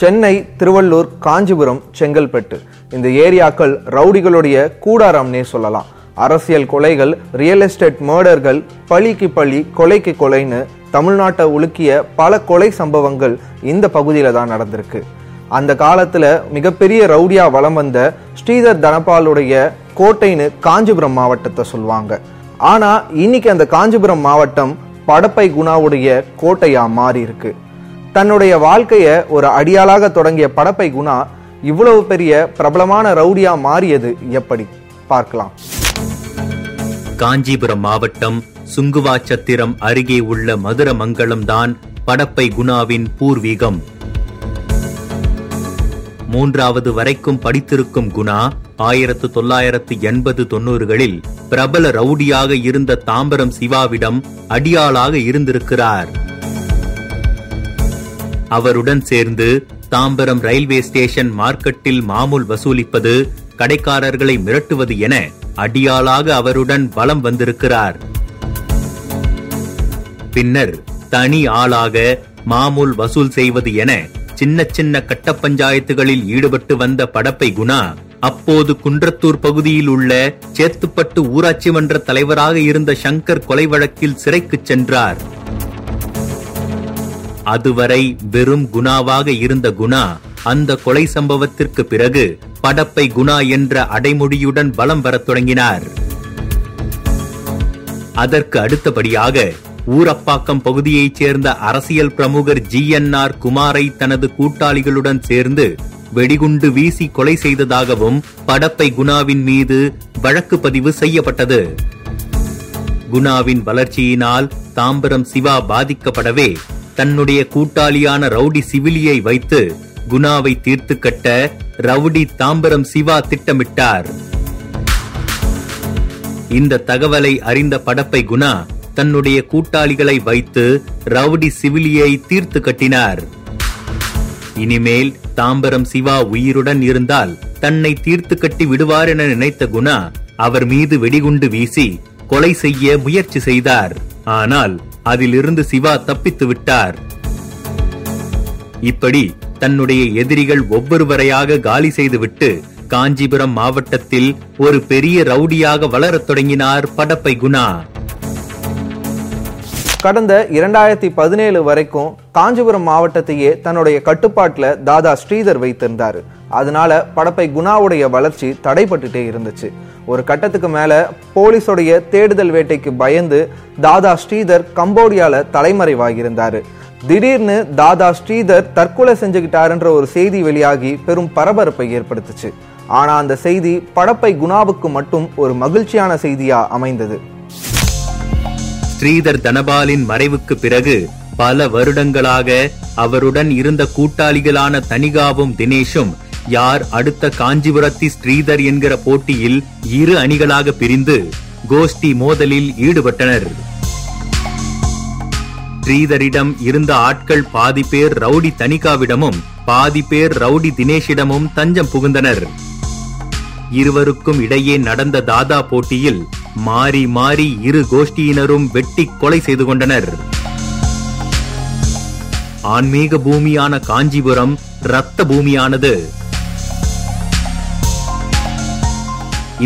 சென்னை, திருவள்ளூர், காஞ்சிபுரம், செங்கல்பட்டு இந்த ஏரியாக்கள் ரவுடிகளுடைய கூடாரம்னே சொல்லலாம். அரசியல் கொலைகள், ரியல் எஸ்டேட் மர்டர்கள், பழிக்கு பழி, கொலைக்கு கொலைன்னு தமிழ்நாட்டை உலுக்கிய பல கொலை சம்பவங்கள் இந்த பகுதியில தான் நடந்திருக்கு. அந்த காலத்துல மிகப்பெரிய ரவுடியா வலம் வந்த ஸ்ரீதர் தனபாலுடைய கோட்டைன்னு காஞ்சிபுரம் மாவட்டத்தை சொல்லுவாங்க. ஆனா இன்னைக்கு அந்த காஞ்சிபுரம் மாவட்டம் படப்பை குணாவுடைய கோட்டையா மாறி இருக்கு. தன்னுடைய வாழ்க்கைய ஒரு அடியாளாக தொடங்கிய படப்பை குணா இவ்வளவு பெரிய பிரபலமான ரவுடியா மாறியது எப்படி பார்க்கலாம். காஞ்சிபுரம் மாவட்டம் சுங்குவாச்சத்திரம் அருகே உள்ள மதுரமங்கலம்தான் படப்பை குணாவின் பூர்வீகம். 3வது வரைக்கும் படித்திருக்கும் குணா 1980-90களில் பிரபல ரவுடியாக இருந்த தாம்பரம் சிவாவிடம் அடியாளாக இருந்திருக்கிறார். அவருடன் சேர்ந்து தாம்பரம் ரயில்வே ஸ்டேஷன் மார்க்கெட்டில் மாமூல் வசூலிப்பது, கடைக்காரர்களை மிரட்டுவது என அடியாளாக அவருடன் வலம் வந்திருக்கிறார். பின்னர் தனி ஆளாக மாமூல் வசூல் செய்வது என சின்ன சின்ன கட்ட பஞ்சாயத்துகளில் ஈடுபட்டு வந்த படப்பை குணா அப்போது குன்றத்தூர் பகுதியில் உள்ள சேத்துப்பட்டு ஊராட்சி மன்ற தலைவராக இருந்த சங்கர் கொலை வழக்கில் சிறைக்கு சென்றார். அதுவரை வெறும் குணாவாக இருந்த குணா அந்த கொலை சம்பவத்திற்கு பிறகு படப்பை குணா என்ற அடைமொழியுடன் பலம் வரத் தொடங்கினார். அதற்கு அடுத்தபடியாக ஊரப்பாக்கம் பகுதியைச் சேர்ந்த அரசியல் பிரமுகர் G.N.R. குமாரை தனது கூட்டாளிகளுடன் சேர்ந்து வெடிகுண்டு வீசி கொலை செய்ததாகவும் படப்பை குணாவின் மீது வழக்கு பதிவு செய்யப்பட்டது. குணாவின் வளர்ச்சியினால் தாம்பரம் சிவா பாதிக்கப்படவே தன்னுடைய கூட்டாளியான ரவுடி சிவிலியை வைத்து குணாவை தீர்த்து கட்ட ரவுடி தாம்பரம் சிவா திட்டமிட்டார். இந்த தகவலை அறிந்த படப்பை குணா தன்னுடைய கூட்டாளிகளை வைத்து ரவுடி சிவிலியை தீர்த்து கட்டினார். இனிமேல் தாம்பரம் சிவா உயிருடன் இருந்தால் தன்னை தீர்த்து கட்டி விடுவார் என நினைத்த குணா அவர் மீது வெடிகுண்டு வீசி கொலை செய்ய முயற்சி செய்தார். ஆனால் அதிலிருந்து சிவா தப்பித்து விட்டார். இப்படி தன்னுடைய எதிரிகள் ஒவ்வொருவரையாக காலி செய்துவிட்டு காஞ்சிபுரம் மாவட்டத்தில் ஒரு பெரிய ரவுடியாக வளரத் தொடங்கினார் படப்பை குணா. கடந்த 2017 வரைக்கும் காஞ்சிபுரம் மாவட்டத்தையே தன்னுடைய கட்டுப்பாட்டுல தாதா ஸ்ரீதர் வைத்திருந்தாரு. அதனால படப்பை குணாவுடைய வளர்ச்சி தடைபட்டுட்டே இருந்துச்சு. ஒரு கட்டத்துக்கு மேல போலீஸோடைய தேடுதல் வேட்டைக்கு பயந்து தாதா ஸ்ரீதர் கம்போடியால தலைமறைவாகியிருந்தாரு. திடீர்னு தாதா ஸ்ரீதர் தற்கொலை செஞ்சுக்கிட்டாருன்ற ஒரு செய்தி வெளியாகி பெரும் பரபரப்பை ஏற்படுத்துச்சு. ஆனா அந்த செய்தி படப்பை குணாவுக்கு மட்டும் ஒரு மகிழ்ச்சியான செய்தியா அமைந்தது. ஸ்ரீதர் தனபாலின் மறைவுக்கு பிறகு பல வருடங்களாக அவருடன் இருந்த கூட்டாளிகளான தனிகாவும் தினேஷும் யார் அடுத்த காஞ்சிபுரத்தி ஸ்ரீதர் என்கிற போட்டியில் இரு அணிகளாக பிரிந்து கோஷ்டி மோதலில் ஈடுபட்டனர். ஸ்ரீதரிடம் இருந்த ஆட்கள் பாதி பேர் ரவுடி தனிகாவிடமும் பாதி பேர் ரவுடி தினேஷிடமும் தஞ்சம் புகுந்தனர். இருவருக்கும் இடையே நடந்த தாதா போட்டியில் மாறி மாறி இரு கோஷ்டியினரும் வெட்டி கொலை செய்து கொண்டனர். ஆன்மீக பூமியான காஞ்சிபுரம் இரத்த பூமியானது.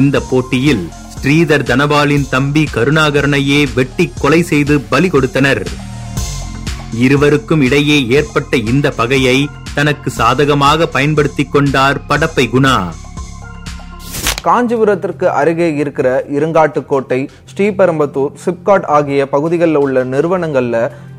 இந்த போட்டியில் ஸ்ரீதர் தனபாலின் தம்பி கருணாகரனையே வெட்டி கொலை செய்து பலி கொடுத்தனர். இருவருக்கும் இடையே ஏற்பட்ட இந்த பகையை தனக்கு சாதகமாக பயன்படுத்திக் கொண்டார் படப்பை குணா. காஞ்சிபுரத்திற்கு அருகே இருக்கிற இருங்காட்டுக்கோட்டை, ஸ்ரீபெரும்புதூர், சிப்காட் ஆகிய பகுதிகளில் உள்ள நிறுவனங்கள்ல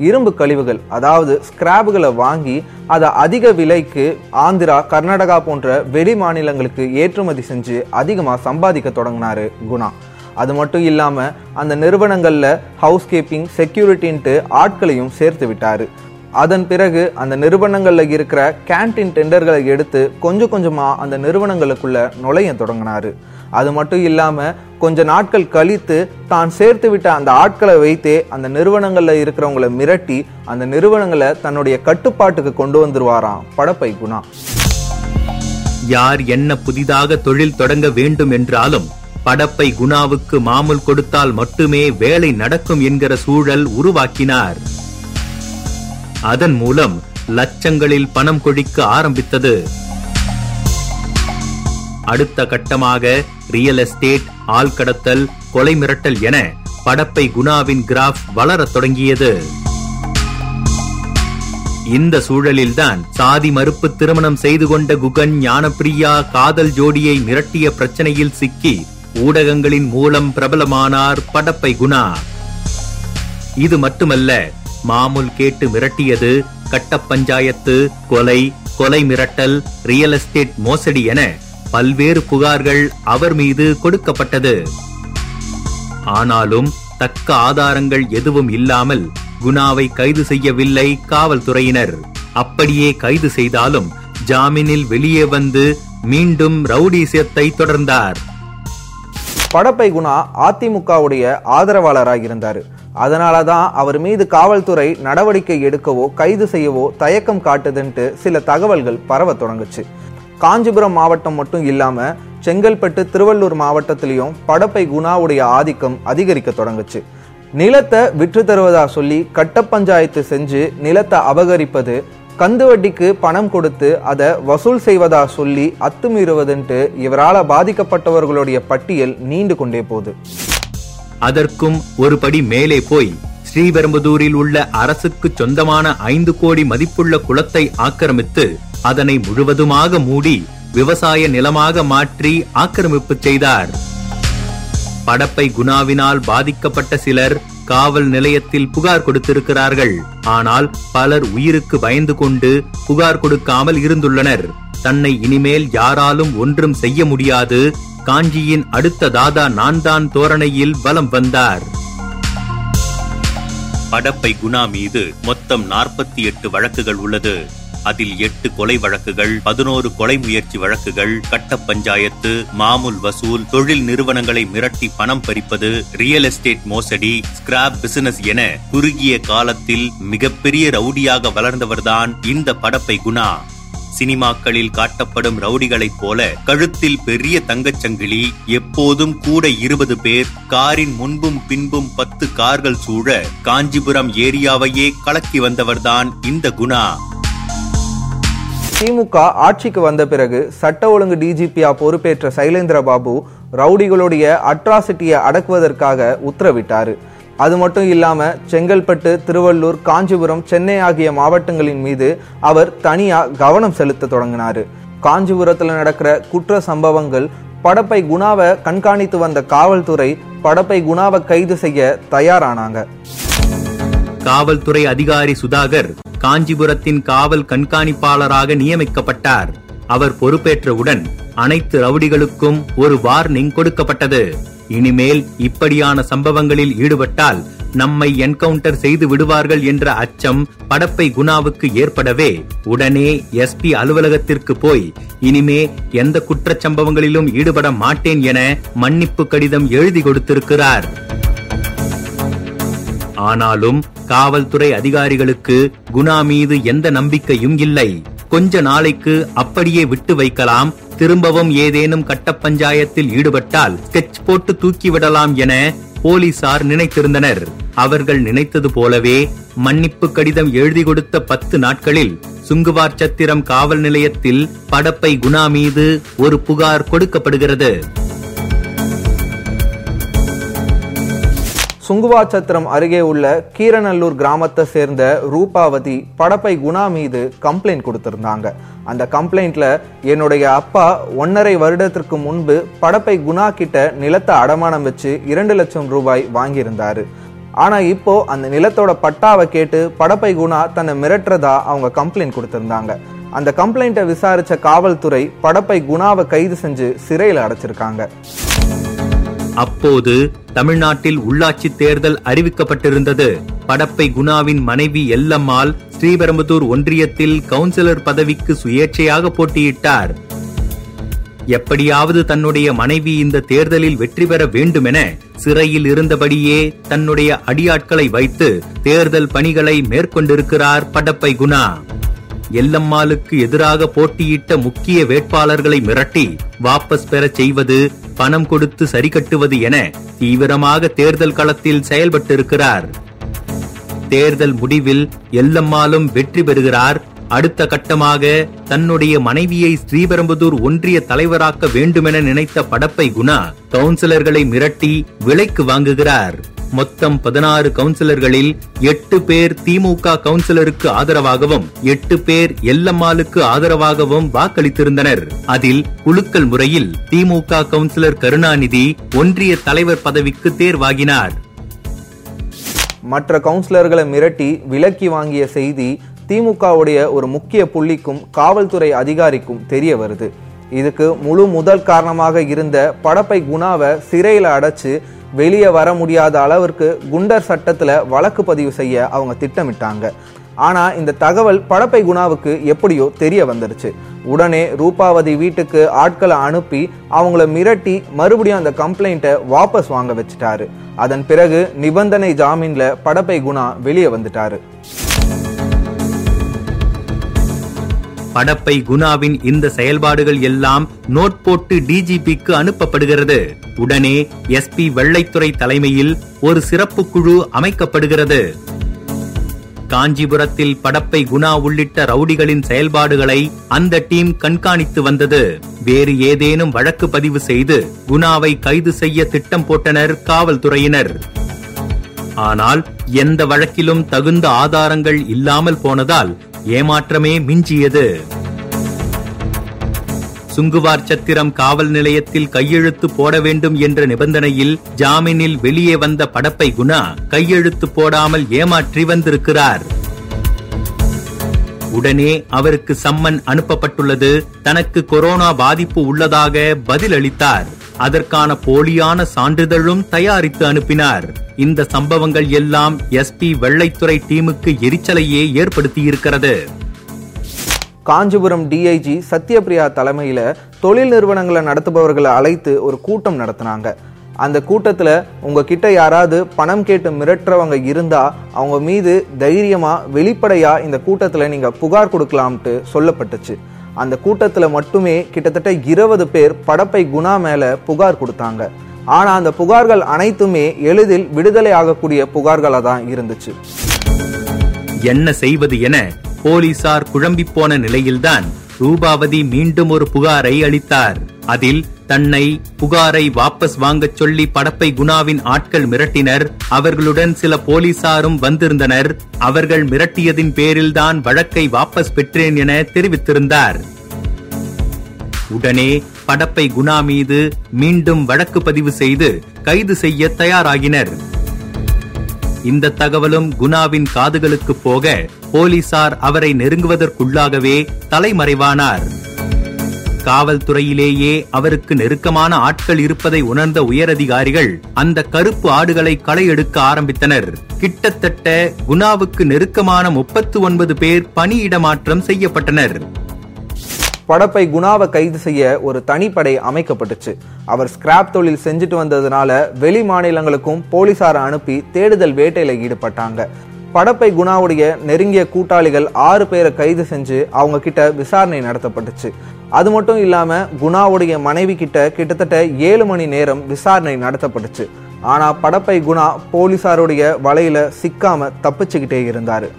இரும்பு கழிவுகள், அதாவது ஸ்கிராப்புகளை வாங்கி அதை அதிக விலைக்கு ஆந்திரா, கர்நாடகா போன்ற வெளி மாநிலங்களுக்கு ஏற்றுமதி செஞ்சு அதிகமா சம்பாதிக்க தொடங்கினாரு குணா. அது மட்டும் இல்லாம அந்த நிறுவனங்கள்ல ஹவுஸ் கீப்பிங், செக்யூரிட்டின்ட்டு ஆட்களையும் சேர்த்து விட்டாரு. அதன் பிறகு அந்த நிறுவனங்கள்ல இருக்கிற கேன்டீன் டெண்டர்களை எடுத்து கொஞ்சம் கொஞ்சமா அந்த நிறுவனங்களுக்குள்ள நுழைய தொடங்கினாரு. அது மட்டும் இல்லாம கொஞ்ச நாட்கள் கழித்து தான் சேர்த்து விட்ட அந்த ஆட்களை வைத்தே அந்த நிறுவனங்கள்ல இருக்கிறவங்களை மிரட்டி அந்த நிறுவனங்களை தன்னுடைய கட்டுப்பாட்டுக்கு கொண்டு வந்துருவாராம் படப்பை குணா. யார் என்ன புதிதாக தொழில் தொடங்க வேண்டும் என்றாலும் படப்பை குணாவுக்கு மாமூல் கொடுத்தால் மட்டுமே வேலை நடக்கும் என்கிற சூழல் உருவாக்கினார். அதன் மூலம் லட்சங்களில் பணம் கொழிக்க ஆரம்பித்தது. அடுத்த கட்டமாக ரியல் எஸ்டேட், ஆள்கடத்தல், கொலை மிரட்டல் என படப்பை குணாவின் கிராஃப் வளரத் தொடங்கியது. இந்த சூழலில்தான் சாதி மறுப்பு திருமணம் செய்து கொண்ட குகன் ஞானப்பிரியா காதல் ஜோடியை மிரட்டிய பிரச்சனையில் சிக்கி ஊடகங்களின் மூலம் பிரபலமானார் படப்பை குணா. இது மட்டுமல்ல, மாமூல் கேட்டு மிரட்டியது, கட்ட பஞ்சாயத்து, கொலை, கொலை மிரட்டல், ரியல் எஸ்டேட் மோசடி என பல்வேறு புகார்கள் அவர் மீது கொடுக்கப்பட்டது. ஆனாலும் தக்க ஆதாரங்கள் எதுவும் இல்லாமல் குணாவை கைது செய்யவில்லை காவல்துறையினர். அப்படியே கைது செய்தாலும் ஜாமீனில் வெளியே வந்து மீண்டும் ரவுடிசத்தை தொடர்ந்தார். படப்பை குணா அதிமுகவுடைய ஆதரவாளராக இருந்தார். அதனாலதான் அவர் மீது காவல்துறை நடவடிக்கை எடுக்கவோ கைது செய்யவோ தயக்கம் காட்டுதுன்ட்டு சில தகவல்கள் பரவ தொடங்குச்சு. காஞ்சிபுரம் மாவட்டம் மட்டும் இல்லாம செங்கல்பட்டு, திருவள்ளூர் மாவட்டத்திலையும் படப்பை குணாவுடைய ஆதிக்கம் அதிகரிக்க தொடங்குச்சு. நிலத்தை விற்று தருவதா சொல்லி கட்ட பஞ்சாயத்து செஞ்சு நிலத்தை அபகரிப்பது, கந்து வட்டிக்கு பணம் கொடுத்து அதை வசூல் செய்வதா சொல்லி அத்துமீறுவதுன்ட்டு இவரால பாதிக்கப்பட்டவர்களுடைய பட்டியல் நீண்டு கொண்டே போகுது. அதற்கும் ஒரு படி மேலே போய் ஸ்ரீபெரும்புதூரில் உள்ள அரசுக்கு சொந்தமான 5 கோடி மதிப்புள்ள குளத்தை ஆக்கிரமித்து அதனை முழுவதுமாக மூடி விவசாய நிலமாக மாற்றி ஆக்கிரமிப்பு செய்தார். படப்பை குணாவினால் பாதிக்கப்பட்ட சிலர் காவல் நிலையத்தில் புகார் கொடுத்திருக்கிறார்கள். ஆனால் பலர் உயிருக்கு பயந்து கொண்டு புகார் கொடுக்காமல் இருந்துள்ளனர். தன்னை இனிமேல் யாராலும் ஒன்றும் செய்ய முடியாது, காஞ்சியின் அடுத்த தாதா நான்தான் தோரணையில் வலம் வந்தார். படப்பை குணா மீது மொத்தம் 48 வழக்குகள் உள்ளது. அதில் 8 கொலை வழக்குகள், 11 கொலை முயற்சி வழக்குகள், கட்ட பஞ்சாயத்து, மாமூல் வசூல், தொழில் நிறுவனங்களை மிரட்டி பணம் பறிப்பது, ரியல் எஸ்டேட் மோசடி, ஸ்கிராப் பிசினஸ் என குறுகிய காலத்தில் மிகப்பெரிய ரவுடியாக வளர்ந்தவர்தான் இந்த படப்பை குணா. சினிமாக்களில் காட்டப்படும் ரவுடிகளைப் போல கழுத்தில் பெரிய தங்கச்சங்கிலி, எப்போதும் கூட 20 பேர், காரின் முன்பும் பின்பும் 10 கார்கள் சூழ காஞ்சிபுரம் ஏரியாவையே கலக்கி வந்தவர்தான் இந்த குணா. திமுக ஆட்சிக்கு வந்த பிறகு சட்ட ஒழுங்கு டிஜிபியா பொறுப்பேற்ற சைலேந்திர பாபு ரவுடிகளுடைய அட்ராசிட்டியை அடக்குவதற்காக உத்தரவிட்டாரு. அது மட்டும் இல்லாம செங்கல்பட்டு, திருவள்ளூர், காஞ்சிபுரம், சென்னை ஆகிய மாவட்டங்களின் மீது அவர் தனியா கவனம் செலுத்த தொடங்கினாரு. காஞ்சிபுரத்துல நடக்கிற குற்ற சம்பவங்கள் படப்பை குணாவை கண்காணித்து வந்த காவல்துறை படப்பை குணாவை கைது செய்ய தயாரானாங்க. காவல்துறை அதிகாரி சுதாகர் காஞ்சிபுரத்தின் காவல் கண்காணிப்பாளராக நியமிக்கப்பட்டார். அவர் பொறுப்பேற்றவுடன் அனைத்து ரவுடிகளுக்கும் ஒரு வார்னிங் கொடுக்கப்பட்டது. இனிமேல் இப்படியான சம்பவங்களில் ஈடுபட்டால் நம்மை என்கவுண்டர் செய்து விடுவார்கள் என்ற அச்சம் படப்பை குணாவுக்கு ஏற்படவே உடனே எஸ்பி அலுவலகத்திற்கு போய் இனிமே எந்த குற்றச்சம்பவங்களிலும் ஈடுபட மாட்டேன் என மன்னிப்பு கடிதம் எழுதி கொடுத்திருக்கிறார். ஆனாலும் காவல்துறை அதிகாரிகளுக்கு குணா மீது எந்த நம்பிக்கையும் இல்லை. கொஞ்ச நாளைக்கு அப்படியே விட்டு வைக்கலாம், திரும்பவும் ஏதேனும் கட்ட பஞ்சாயத்தில் ஈடுபட்டால் ஸ்கெட்ச் போட்டு தூக்கிவிடலாம் என போலீசார் நினைத்திருந்தனர். அவர்கள் நினைத்தது போலவே மன்னிப்பு கடிதம் எழுதி கொடுத்த 10 நாட்களில் சுங்குவார் சத்திரம் காவல் நிலையத்தில் படப்பை குணா மீது ஒரு புகார் கொடுக்கப்படுகிறது. சுங்குவாச்சத்திரம் அருகே உள்ள கீரநல்லூர் கிராமத்தை சேர்ந்த ரூபாவதி படப்பை குணா மீது கம்ப்ளைண்ட் கொடுத்திருந்தாங்க. அந்த கம்ப்ளைண்ட்ல என்னுடைய அப்பா 1.5 வருடத்திற்கு முன்பு படப்பை குணா கிட்ட நிலத்தை அடமானம் வச்சு 2 லட்சம் ரூபாய் வாங்கியிருந்தாரு. ஆனா இப்போ அந்த நிலத்தோட பட்டாவை கேட்டு படப்பை குணா தன்னை மிரட்டுறதா அவங்க கம்ப்ளைண்ட் கொடுத்திருந்தாங்க. அந்த கம்ப்ளைண்ட்டை விசாரிச்ச காவல்துறை படப்பை குணாவை கைது செஞ்சு சிறையில் அடைச்சிருக்காங்க. அப்போது தமிழ்நாட்டில் உள்ளாட்சி தேர்தல் அறிவிக்கப்பட்டிருந்தது. படப்பை குணாவின் மனைவி எல்லம்மாள் ஸ்ரீபெரும்புதூர் ஒன்றியத்தில் கவுன்சிலர் பதவிக்கு சுயேட்சையாக போட்டியிட்டார். எப்படியாவது தன்னுடைய மனைவி இந்த தேர்தலில் வெற்றி பெற வேண்டுமென சிறையில் இருந்தபடியே தன்னுடைய அடியாட்களை வைத்து தேர்தல் பணிகளை மேற்கொண்டிருக்கிறார் படப்பை குணா. எல்லம்மாளுக்கு எதிராக போட்டியிட்ட முக்கிய வேட்பாளர்களை மிரட்டி வாபஸ் பெற செய்வது, பணம் கொடுத்து சரி கட்டுவது என தீவிரமாக தேர்தல் களத்தில் செயல்பட்டிருக்கிறார். தேர்தல் முடிவில் எல்லம்மாளும் வெற்றி பெறுகிறார். அடுத்த கட்டமாக தன்னுடைய மனைவியை ஸ்ரீபெரும்புதூர் ஒன்றிய தலைவராக்க வேண்டுமென நினைத்த படப்பை குணா கவுன்சிலர்களை மிரட்டி விலைக்கு வாங்குகிறார். மொத்தம் 16 கவுன்சிலர்களில் 8 பேர் திமுக கவுன்சிலருக்கு ஆதரவாகவும் 8 பேர் எல்லம்மாளுக்கு ஆதரவாகவும் வாக்களித்திருந்தனர். அதில் குலுக்கல் முறையில் திமுக கவுன்சிலர் கருணாநிதி ஒன்றிய தலைவர் பதவிக்கு தேர்வாகினார். மற்ற கவுன்சிலர்களை மிரட்டி விலக்கி வாங்கிய செய்தி திமுகவுடைய ஒரு முக்கிய புள்ளிக்கும் காவல்துறை அதிகாரிக்கும் தெரிய வருது. இதுக்கு முதல் காரணமாக இருந்த படப்பை குணாவை சிறையில அடைச்சு வெளியே வர முடியாத அளவிற்கு குண்டர் சட்டத்தில் வழக்கு பதிவு செய்ய அவங்க திட்டமிட்டாங்க. ஆனால் இந்த தகவல் படப்பை குணாவுக்கு எப்படியோ தெரிய வந்துருச்சு. உடனே ரூபாவதி வீட்டுக்கு ஆட்களை அனுப்பி அவங்கள மிரட்டி மறுபடியும் அந்த கம்ப்ளைண்ட்டை வாபஸ் வாங்க வச்சுட்டாரு. அதன் பிறகு நிபந்தனை ஜாமீன்ல படப்பை குணா வெளியே வந்துட்டாரு. படப்பை குணாவின் இந்த செயல்பாடுகள் எல்லாம் நோட் போட்டு டிஜிபிக்கு அனுப்பப்படுகிறது. உடனே எஸ்பி வெள்ளைத்துறை தலைமையில் ஒரு சிறப்பு குழு அமைக்கப்படுகிறது. காஞ்சிபுரத்தில் படப்பை குணா உள்ளிட்ட ரவுடிகளின் செயல்பாடுகளை அந்த டீம் கண்காணித்து வந்தது. வேறு ஏதேனும் வழக்கு பதிவு செய்து குணாவை கைது செய்ய திட்டம் போட்டனர் காவல்துறையினர். ஆனால் எந்த வழக்கிலும் தகுந்த ஆதாரங்கள் இல்லாமல் போனதால் ஏமாற்றமே மிஞ்சியது. சுங்குவார் சத்திரம் காவல் நிலையத்தில் கையெழுத்து போட வேண்டும் என்ற நிபந்தனையில் ஜாமீனில் வெளியே வந்த படப்பை குணா கையெழுத்து போடாமல் ஏமாற்றி வந்திருக்கிறார். உடனே அவருக்கு சம்மன் அனுப்பப்பட்டுள்ளது. தனக்கு கொரோனா பாதிப்பு உள்ளதாக பதில் அளித்தார். அதற்கான போலியான சான்றிதழும் தயாரித்து அனுப்பினார். இந்த சம்பவங்கள் எல்லாம் எஸ்பி வெள்ளைத்துறை டீமுக்கு எரிச்சலையே ஏற்படுத்தியிருக்கிறது. காஞ்சிபுரம் டிஐஜி சத்யபிரியா தலைமையில தொழில் நிறுவனங்களை நடத்துபவர்களை அழைத்து ஒரு கூட்டம் நடத்தினாங்க. அந்த கூட்டத்துல உங்ககிட்ட யாராவது பணம் கேட்டு மிரட்டுறவங்க இருந்தா அவங்க மீது தைரியமா வெளிப்படையா இந்த கூட்டத்துல நீங்க புகார் கொடுக்கலாம்ட்டு சொல்லப்பட்டுச்சு. அந்த கூட்டத்துல மட்டுமே கிட்டத்தட்ட 20 பேர் படப்பை குணா மேல புகார் கொடுத்தாங்க. ஆனா அந்த புகார்கள் அனைத்துமே எளிதில் விடுதலை ஆகக்கூடிய புகார்களா தான் இருந்துச்சு. என்ன செய்வது என போலீசார் குழம்பி போன நிலையில்தான் ரூபாவதி மீண்டும் ஒரு புகாரை அளித்தார். அதில் தன்னை புகாரை வாபஸ் வாங்க சொல்லி படப்பை குணாவின் ஆட்கள் மிரட்டினர். அவர்களுடன் சில போலீசாரும் வந்திருந்தனர். அவர்கள் மிரட்டியதின் பேரில்தான் வழக்கை வாபஸ் பெற்றேன் என தெரிவித்திருந்தார். உடனே படப்பை குணா மீது மீண்டும் வழக்கு பதிவு செய்து கைது செய்ய தயாராகினர். இந்த தகவலும் குணாவின் காதுகளுக்கு போக போலீசார் அவரை நெருங்குவதற்குள்ளாகவே தலைமறைவானார். காவல்துறையிலேயே அவருக்கு நெருக்கமான ஆட்கள் இருப்பதை உணர்ந்த உயரதிகாரிகள் அந்த கருப்பு ஆடுகளை களையெடுக்க ஆரம்பித்தனர். கிட்டத்தட்ட குணாவுக்கு நெருக்கமான 39 பேர் பணியிடமாற்றம் செய்யப்பட்டனர். படப்பை குணாவை கைது செய்ய ஒரு தனிப்படை அமைக்கப்பட்டுச்சு. அவர் ஸ்கிராப் தொழில் செஞ்சுட்டு வந்ததுனால வெளி மாநிலங்களுக்கும் போலீசாரை அனுப்பி தேடுதல் வேட்டையில ஈடுபட்டாங்க. படப்பை குணாவுடைய நெருங்கிய கூட்டாளிகள் 6 பேரை கைது செஞ்சு அவங்க கிட்ட விசாரணை நடத்தப்பட்டுச்சு. அது மட்டும் இல்லாம குணாவுடைய மனைவி கிட்ட கிட்டத்தட்ட 7 மணி நேரம் விசாரணை நடத்தப்பட்டுச்சு. ஆனா படப்பை குணா போலீசாருடைய வலையில சிக்காம தப்பிச்சுக்கிட்டே இருந்தாரு.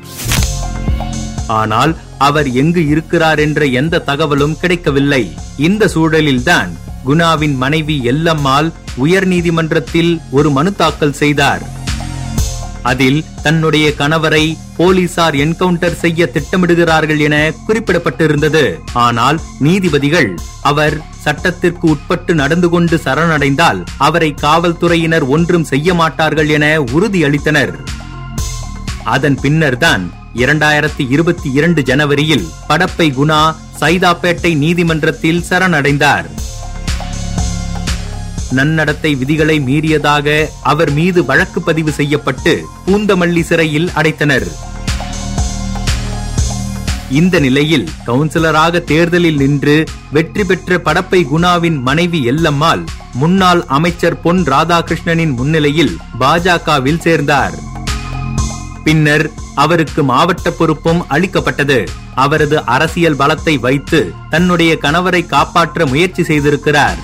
ஆனால் அவர் எங்கு இருக்கிறார் என்ற எந்த தகவலும் கிடைக்கவில்லை. இந்த சூழலில்தான் குணாவின் மனைவி எல்லம்மாள் உயர் நீதிமன்றத்தில் ஒரு மனு தாக்கல் செய்தார். அதில் தன்னுடைய கணவரை போலீசார் என்கவுண்டர் செய்ய திட்டமிடுகிறார்கள் என குறிப்பிடப்பட்டிருந்தது. ஆனால் நீதிபதிகள் அவர் சட்டத்திற்கு உட்பட்டு நடந்து கொண்டு சரணடைந்தால் அவரை காவல்துறையினர் ஒன்றும் செய்ய மாட்டார்கள் என உறுதியளித்தனர். அதன் பின்னர்தான் 2022 ஜனவரியில் படப்பை குணா சைதாப்பேட்டை நீதிமன்றத்தில் சரணடைந்தார். நன்னடத்தை விதிகளை மீறியதாக அவர் மீது வழக்கு பதிவு செய்யப்பட்டு பூந்தமல்லி சிறையில் அடைத்தனர். இந்த நிலையில் கவுன்சிலராக தேர்தலில் நின்று வெற்றி பெற்ற படப்பை குணாவின் மனைவி எல்லம்மாள் முன்னாள் அமைச்சர் பொன் ராதாகிருஷ்ணனின் முன்னிலையில் பாஜகவில் சேர்ந்தார். பின்னர் அவருக்கு மாவட்ட பொறுப்பும் அளிக்கப்பட்டது. அவரது அரசியல் பலத்தை வைத்து தன்னுடைய கணவரை காப்பாற்ற முயற்சி செய்திருக்கிறார்.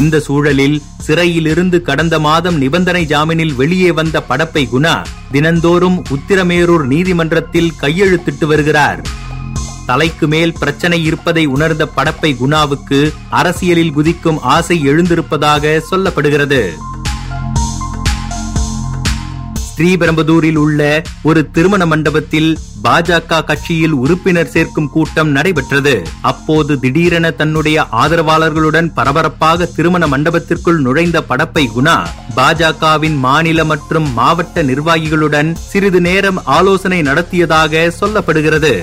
இந்த சூழலில் சிறையிலிருந்து கடந்த மாதம் நிபந்தனை ஜாமீனில் வெளியே வந்த படப்பை குணா தினந்தோறும் உத்திரமேரூர் நீதிமன்றத்தில் கையெழுத்திட்டு வருகிறார். தலைக்கு மேல் பிரச்சனை இருப்பதை உணர்ந்த படப்பை குணாவுக்கு அரசியலில் குதிக்கும் ஆசை எழுந்திருப்பதாக சொல்லப்படுகிறது. ஸ்ரீபெரும்புதூரில் உள்ள ஒரு திருமண மண்டபத்தில் பாஜக கட்சியில் உறுப்பினர் சேர்க்கும் கூட்டம் நடைபெற்றது. அப்போது திடீரென தன்னுடைய ஆதரவாளர்களுடன் பரபரப்பாக திருமண மண்டபத்திற்குள் நுழைந்த படப்பை குணா பாஜகவின் மாநில மற்றும் மாவட்ட நிர்வாகிகளுடன் சிறிது நேரம் ஆலோசனை நடத்தியதாக சொல்லப்படுகிறது.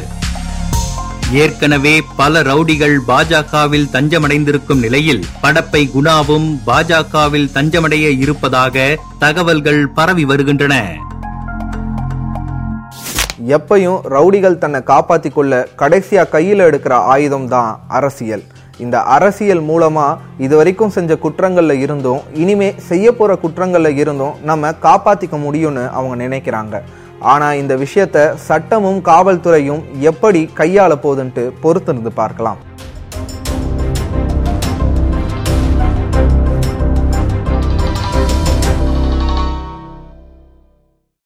ஏற்கனவே பல ரவுடிகள் பாஜகவில் தஞ்சமடைந்திருக்கும் நிலையில் படப்பை குணாவும் பாஜகவில் தஞ்சமடைய இருப்பதாக தகவல்கள் பரவி வருகின்றன. எப்பையும் ரவுடிகள் தன்னை காப்பாத்திக் கொள்ள கடைசியா கையில எடுக்கிற ஆயுதம் தான் அரசியல். இந்த அரசியல் மூலமா இதுவரைக்கும் செஞ்ச குற்றங்கள்ல இருந்தும் இனிமே செய்ய போற குற்றங்கள்ல இருந்தும் நம்ம காப்பாத்திக்க முடியும்னு அவங்க நினைக்கிறாங்க. ஆனா இந்த விஷயத்தை சட்டமும் காவல்துறையும் எப்படி கையாள போகுதுன்னு பொறுத்திருந்து பார்க்கலாம்.